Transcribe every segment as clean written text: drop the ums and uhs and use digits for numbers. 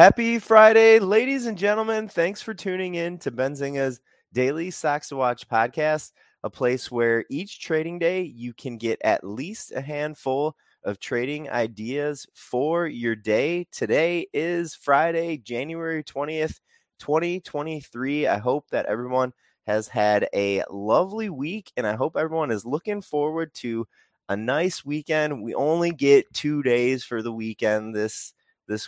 Happy Friday, ladies and gentlemen. Thanks for tuning in to Benzinga's Daily Stocks to Watch podcast, a place where each trading day you can get at least a handful of trading ideas for your day. Today is Friday, January 20th, 2023. I hope that everyone has had a lovely week, and I hope everyone is looking forward to a nice weekend. We only get 2 days for the weekend this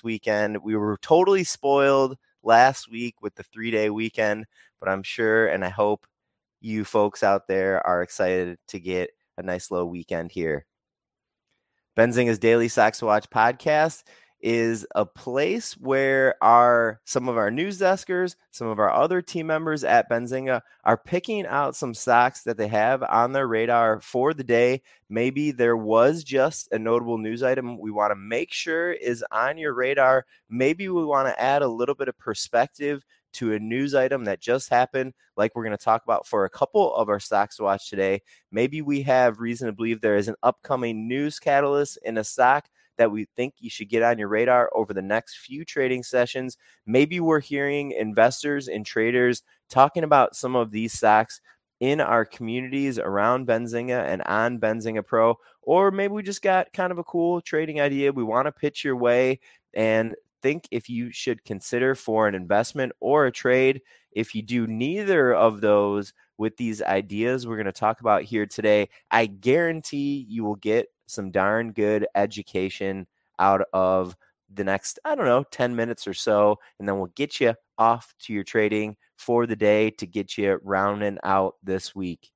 weekend. We were totally spoiled last week with the 3-day weekend, but I'm sure and I hope you folks out there are excited to get a nice little weekend here. Benzinga's Daily Stocks to Watch podcast is a place where some of our news deskers, some of our other team members at Benzinga are picking out some stocks that they have on their radar for the day. Maybe there was just a notable news item we want to make sure is on your radar. Maybe we want to add a little bit of perspective to a news item that just happened, like we're going to talk about for a couple of our stocks to watch today. Maybe we have reason to believe there is an upcoming news catalyst in a stock that we think you should get on your radar over the next few trading sessions. Maybe we're hearing investors and traders talking about some of these stocks in our communities around Benzinga and on Benzinga Pro, or maybe we just got kind of a cool trading idea we want to pitch your way and think if you should consider for an investment or a trade. If you do neither of those with these ideas we're going to talk about here today, I guarantee you will get some darn good education out of the next, 10 minutes or so, and then we'll get you off to your trading for the day to get you rounding out this week.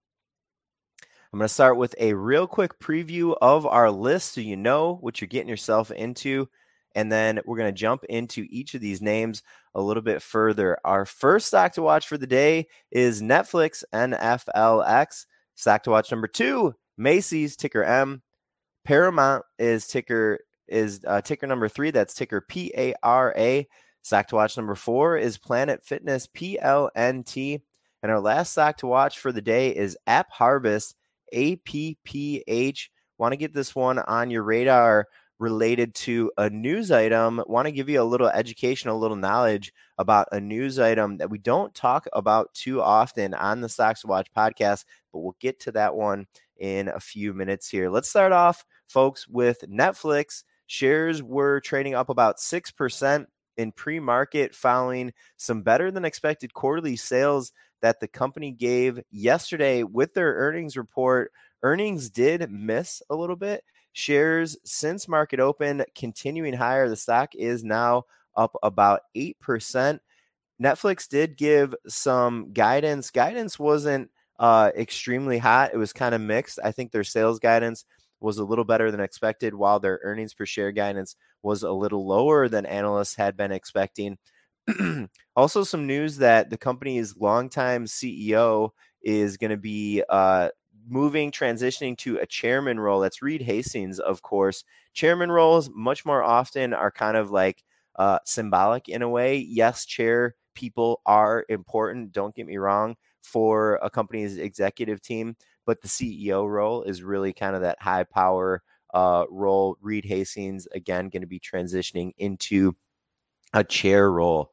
I'm going to start with a real quick preview of our list so you know what you're getting yourself into, and then we're going to jump into each of these names a little bit further. Our first stock to watch for the day is Netflix, NFLX. Stock to watch number 2, Macy's, ticker M. Paramount is ticker number 3. That's ticker PARA. Stock to watch number 4 is Planet Fitness, PLNT. And our last stock to watch for the day is App Harvest, APPH. Want to get this one on your radar related to a news item. Want to give you a little education, a little knowledge about a news item that we don't talk about too often on the Stocks to Watch podcast, but we'll get to that one in a few minutes here. Let's start off, folks, with Netflix. Shares were trading up about 6% in pre-market following some better than expected quarterly sales that the company gave yesterday with their earnings report. Earnings did miss a little bit. Shares since market open continuing higher. The stock is now up about 8%. Netflix did give some guidance. Guidance wasn't extremely hot. It was kind of mixed. I think their sales guidance was a little better than expected, while their earnings per share guidance was a little lower than analysts had been expecting. Also, some news that the company's longtime CEO is going to be transitioning to a chairman role. That's Reed Hastings, of course. Chairman roles much more often are kind of like symbolic in a way. Yes, chair people are important, don't get me wrong, for a company's executive team, but the CEO role is really kind of that high power role. Reed Hastings, again, going to be transitioning into a chair role.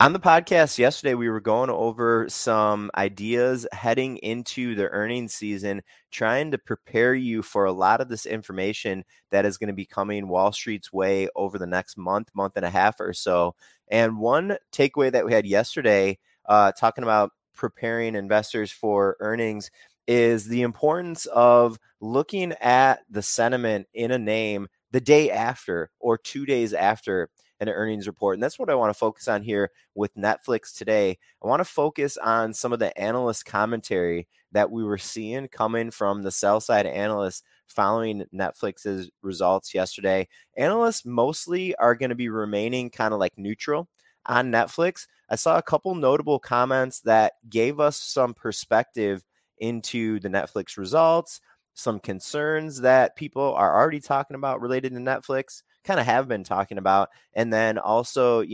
On the podcast yesterday, we were going over some ideas heading into the earnings season, trying to prepare you for a lot of this information that is going to be coming Wall Street's way over the next month and a half or so. And one takeaway that we had yesterday, talking about preparing investors for earnings, is the importance of looking at the sentiment in a name the day after or 2 days after an earnings report. And that's what I want to focus on here with Netflix today. I want to focus on some of the analyst commentary that we were seeing coming from the sell side analysts following Netflix's results yesterday. Analysts mostly are going to be remaining kind of like neutral on Netflix. I saw a couple notable comments that gave us some perspective into the Netflix results, some concerns that people are already talking about related to Netflix, kind of have been talking about, and then also,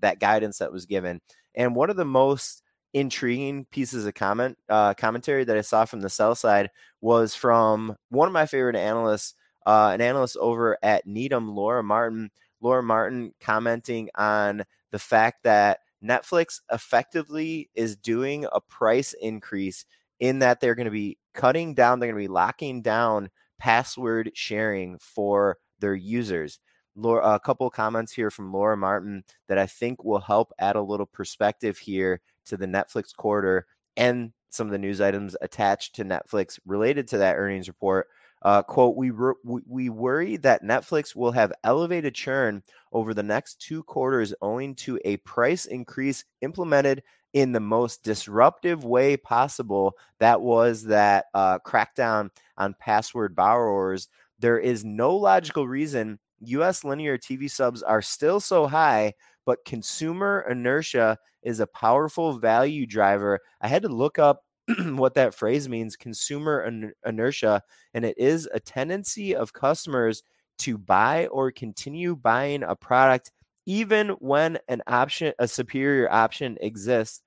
that guidance that was given. And one of the most intriguing pieces of commentary that I saw from the sell side was from one of my favorite analysts, an analyst over at Needham, Laura Martin. Laura Martin commenting on the fact that Netflix effectively is doing a price increase in that they're going to be cutting down, they're going to be locking down password sharing for their users. Laura, a couple of comments here from Laura Martin that I think will help add a little perspective here to the Netflix quarter and some of the news items attached to Netflix related to that earnings report. Quote, we worry that Netflix will have elevated churn over the next 2 quarters owing to a price increase implemented in the most disruptive way possible. That was that crackdown on password borrowers. There is no logical reason U.S. linear TV subs are still so high, but consumer inertia is a powerful value driver. I had to look up what that phrase means, consumer inertia, and it is a tendency of customers to buy or continue buying a product even when an option, a superior option, exists.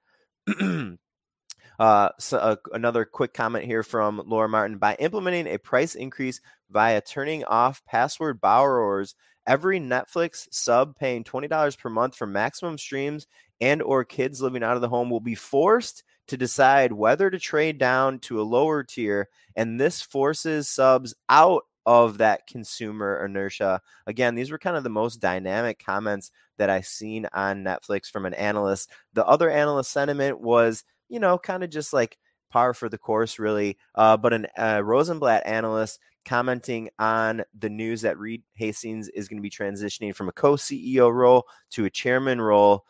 Another quick comment here from Laura Martin. By implementing a price increase via turning off password borrowers, every Netflix sub paying $20 per month for maximum streams and or kids living out of the home will be forced to decide whether to trade down to a lower tier, and this forces subs out of that consumer inertia. Again, these were kind of the most dynamic comments that I've seen on Netflix from an analyst. The other analyst sentiment was, you know, kind of just like par for the course, really. But an Rosenblatt analyst commenting on the news that Reed Hastings is going to be transitioning from a co-CEO role to a chairman role,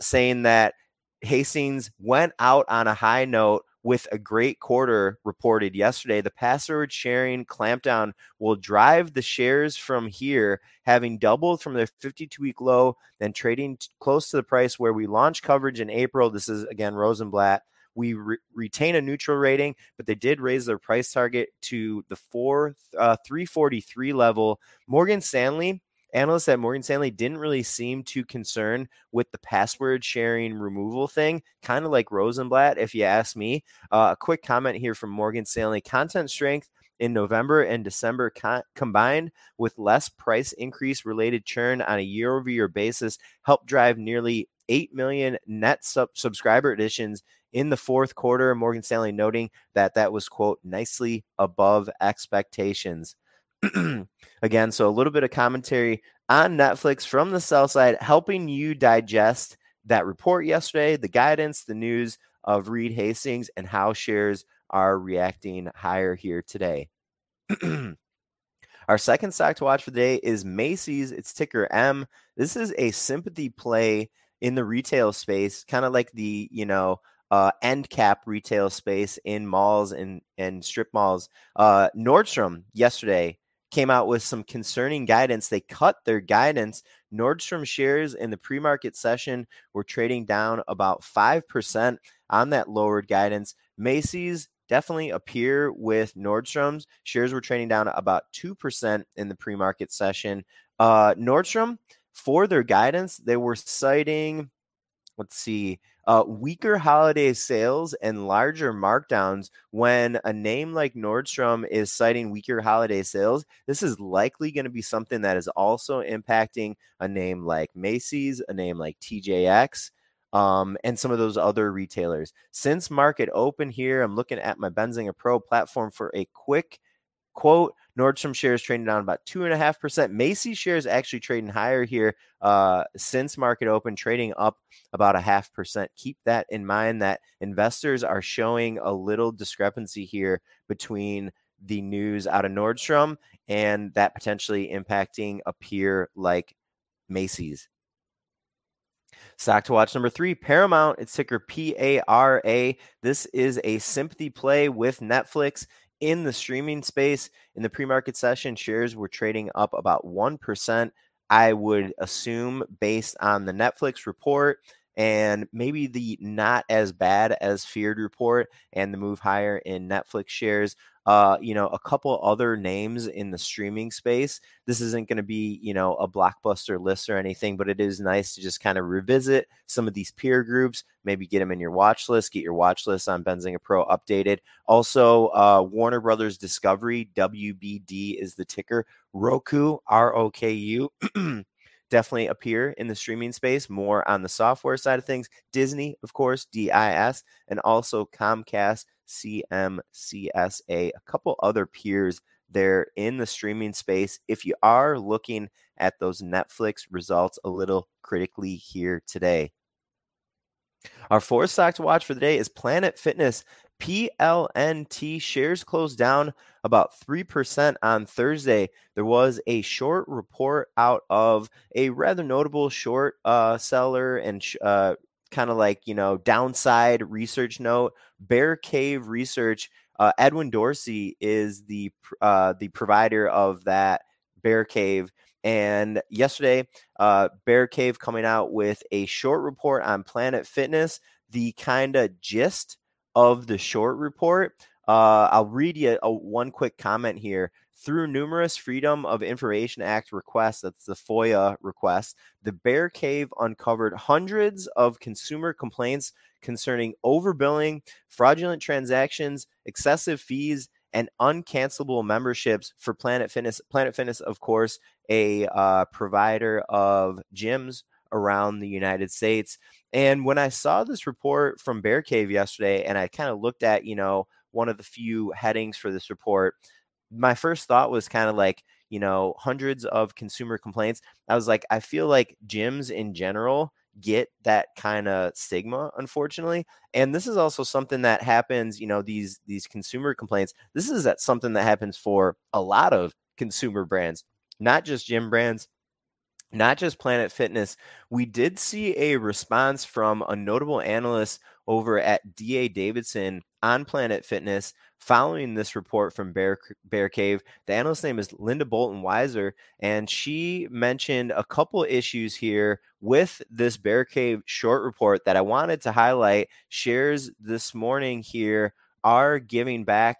saying that Hastings went out on a high note with a great quarter reported yesterday. The password sharing clampdown will drive the shares from here, having doubled from their 52-week low, then trading close to the price where we launched coverage in April. This is, again, Rosenblatt. We retain a neutral rating, but they did raise their price target to the 343 level. Morgan Stanley, analysts at Morgan Stanley, didn't really seem too concerned with the password sharing removal thing, kind of like Rosenblatt, if you ask me. A quick comment here from Morgan Stanley. Content strength in November and December combined with less price increase related churn on a year-over-year basis helped drive nearly 8 million net subscriber additions in the fourth quarter. Morgan Stanley noting that that was, quote, nicely above expectations. Again, so a little bit of commentary on Netflix from the sell side, helping you digest that report yesterday, the guidance, the news of Reed Hastings, and how shares are reacting higher here today. Our second stock to watch for the day is Macy's. It's ticker M. This is a sympathy play in the retail space, kind of like the, you know, end cap retail space in malls and strip malls. Nordstrom yesterday came out with some concerning guidance. They cut their guidance. Nordstrom shares in the pre-market session were trading down about 5% on that lowered guidance. Macy's definitely a peer with Nordstrom's. Shares were trading down about 2% in the pre-market session. Nordstrom, for their guidance, they were citing, let's see, weaker holiday sales and larger markdowns. When a name like Nordstrom is citing weaker holiday sales, this is likely going to be something that is also impacting a name like Macy's, a name like TJX, and some of those other retailers. Since market open here, I'm looking at my Benzinga Pro platform for a quick quote. Nordstrom shares trading down about 2.5%. Macy's shares actually trading higher here since market open, trading up about 0.5%. Keep that in mind, that investors are showing a little discrepancy here between the news out of Nordstrom and that potentially impacting a peer like Macy's. Stock to watch number 3, Paramount. It's ticker PARA. This is a sympathy play with Netflix in the streaming space. In the pre-market session, shares were trading up about 1%. I would assume, based on the Netflix report and maybe the not as bad as feared report and the move higher in Netflix shares, you know, a couple other names in the streaming space. This isn't going to be, you know, a blockbuster list or anything, but it is nice to just kind of revisit some of these peer groups, maybe get them in your watch list, get your watch list on Benzinga Pro updated. Also, Warner Brothers Discovery, WBD is the ticker, Roku, ROKU. definitely appear in the streaming space, more on the software side of things. Disney, of course, DIS, and also Comcast, CMCSA, a couple other peers there in the streaming space. If you are looking at those Netflix results a little critically here today. Our fourth stock to watch for the day is Planet Fitness. PLNT shares closed down about 3% on Thursday. There was a short report out of a rather notable short seller and kind of like, you know, downside research note. Bear Cave Research. Edwin Dorsey is the provider of that Bear Cave. And yesterday, Bear Cave coming out with a short report on Planet Fitness. The kind of gist of the short report, I'll read you one quick comment here. Through numerous Freedom of Information Act requests, that's the FOIA request, the Bear Cave uncovered hundreds of consumer complaints concerning overbilling, fraudulent transactions, excessive fees, and uncancelable memberships for Planet Fitness. Planet Fitness, of course, a provider of gyms around the United States. And when I saw this report from Bear Cave yesterday, and I kind of looked at, you know, one of the few headings for this report, my first thought was kind of like, you know, hundreds of consumer complaints. I was like, I feel like gyms in general get that kind of stigma, unfortunately. And this is also something that happens, you know, these consumer complaints. This is that something that happens for a lot of consumer brands, not just gym brands, not just Planet Fitness. We did see a response from a notable analyst over at DA Davidson on Planet Fitness following this report from Bear Cave. The analyst's name is Linda Bolton Weiser, and she mentioned a couple issues here with this Bear Cave short report that I wanted to highlight. Shares this morning here are getting back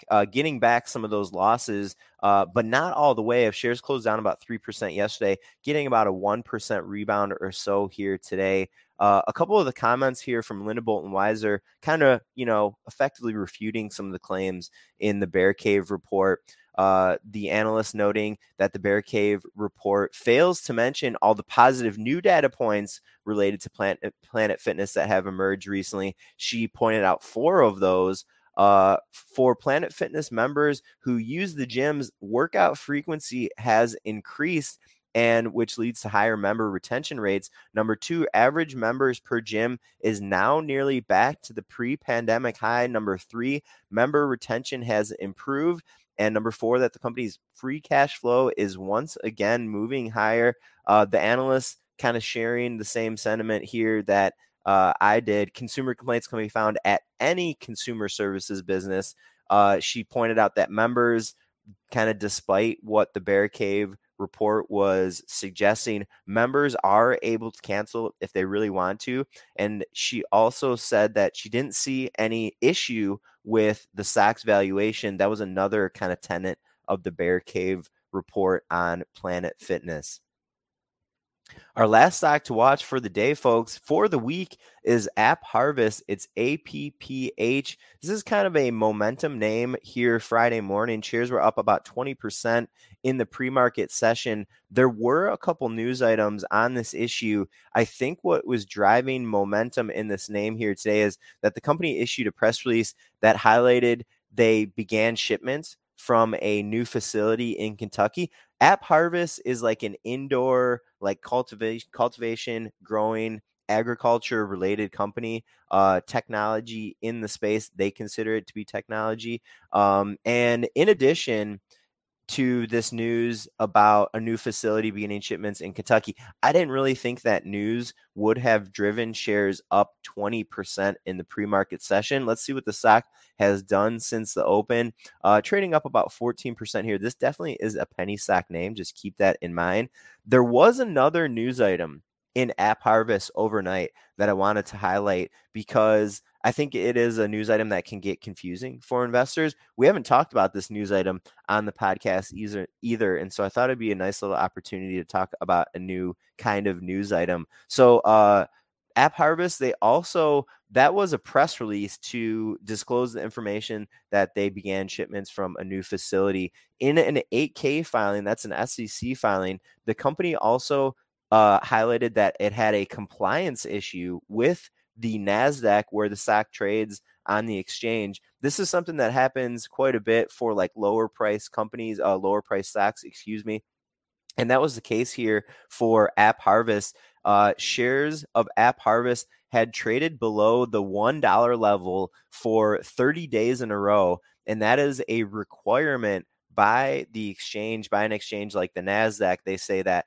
some of those losses, but not all the way. If shares closed down about 3% yesterday, getting about a 1% rebound or so here today. A couple of the comments here from Linda Bolton Weiser kind of, you know, effectively refuting some of the claims in the Bear Cave report. The analyst noting that the Bear Cave report fails to mention all the positive new data points related to Planet Fitness that have emerged recently. She pointed out 4 of those. For Planet Fitness members who use the gym's workout frequency has increased, and which leads to higher member retention rates. Number 2, average members per gym is now nearly back to the pre-pandemic high. Number 3, member retention has improved. And number 4, that the company's free cash flow is once again moving higher. The analysts kind of sharing the same sentiment here that I did. Consumer complaints can be found at any consumer services business. She pointed out that members, kind of despite what the Bear Cave report was suggesting, members are able to cancel if they really want to. And she also said that she didn't see any issue with the stock's valuation. That was another kind of tenet of the Bear Cave report on Planet Fitness. Our last stock to watch for the day, folks, for the week is App Harvest. It's APPH. This is kind of a momentum name here Friday morning. Shares were up about 20% in the pre-market session. There were a couple news items on this issue. I think what was driving momentum in this name here today is that the company issued a press release that highlighted they began shipments from a new facility in Kentucky. App Harvest is like an indoor, like cultivation, growing, agriculture related company, technology in the space. They consider it to be technology. And in addition to this news about a new facility beginning shipments in Kentucky, I didn't really think that news would have driven shares up 20% in the pre-market session. Let's see what the stock has done since the open, trading up about 14% here. This definitely is a penny stock name. Just keep that in mind. There was another news item in App Harvest overnight that I wanted to highlight because I think it is a news item that can get confusing for investors. We haven't talked about this news item on the podcast either, and so I thought it'd be a nice little opportunity to talk about a new kind of news item. So App Harvest, they also, that was a press release to disclose the information that they began shipments from a new facility. In an 8K filing, that's an SEC filing, the company also highlighted that it had a compliance issue with the NASDAQ where the stock trades on the exchange. This is something that happens quite a bit for like lower price companies, lower price stocks, excuse me. And that was the case here for App Harvest. Shares of App Harvest had traded below the $1 level for 30 days in a row. And that is a requirement by the exchange, by an exchange like the NASDAQ. They say that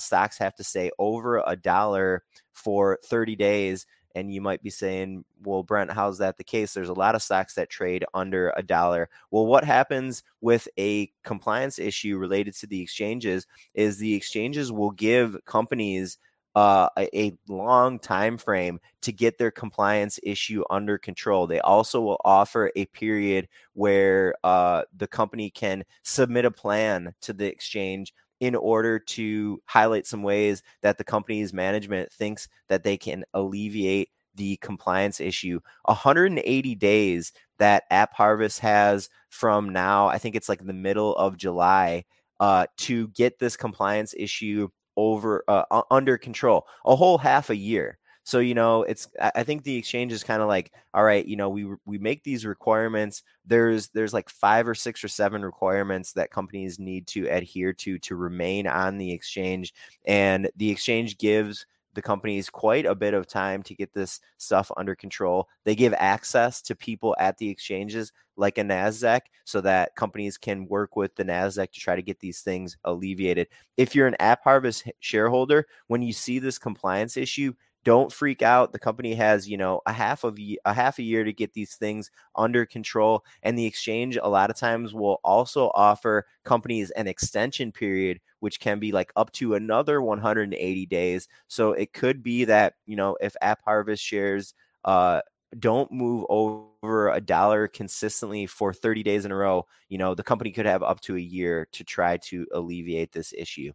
stocks have to stay over $1 for 30 days. And you might be saying, well, Brent, how's that the case? There's a lot of stocks that trade under $1. Well, what happens with a compliance issue related to the exchanges is the exchanges will give companies a long time frame to get their compliance issue under control. They also will offer a period where the company can submit a plan to the exchange in order to highlight some ways that the company's management thinks that they can alleviate the compliance issue. 180 days that App Harvest has from now, I think it's like the middle of July, to get this compliance issue over under control, a whole half a year. So, you know, it's, I think the exchange is kind of like, all right, you know, we make these requirements. There's like 5 or 6 or 7 requirements that companies need to adhere to remain on the exchange. And the exchange gives the companies quite a bit of time to get this stuff under control. They give access to people at the exchanges like a NASDAQ so that companies can work with the NASDAQ to try to get these things alleviated. If you're an App Harvest shareholder, when you see this compliance issue, don't freak out. The company has, you know, a half a year to get these things under control. And the exchange a lot of times will also offer companies an extension period, which can be like up to another 180 days. So it could be that, you know, if App Harvest shares don't move over $1 consistently for 30 days in a row, you know, the company could have up to a year to try to alleviate this issue.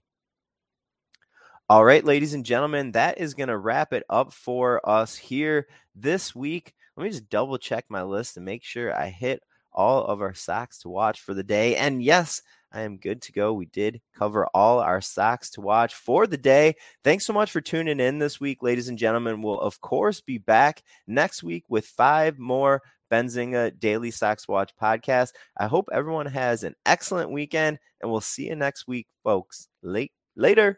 All right, ladies and gentlemen, that is going to wrap it up for us here this week. Let me just double check my list and make sure I hit all of our stocks to watch for the day. And yes, I am good to go. We did cover all our stocks to watch for the day. Thanks so much for tuning in this week, ladies and gentlemen. We'll, of course, be back next week with 5 more Benzinga Daily Stocks Watch podcasts. I hope everyone has an excellent weekend, and we'll see you next week, folks. Later.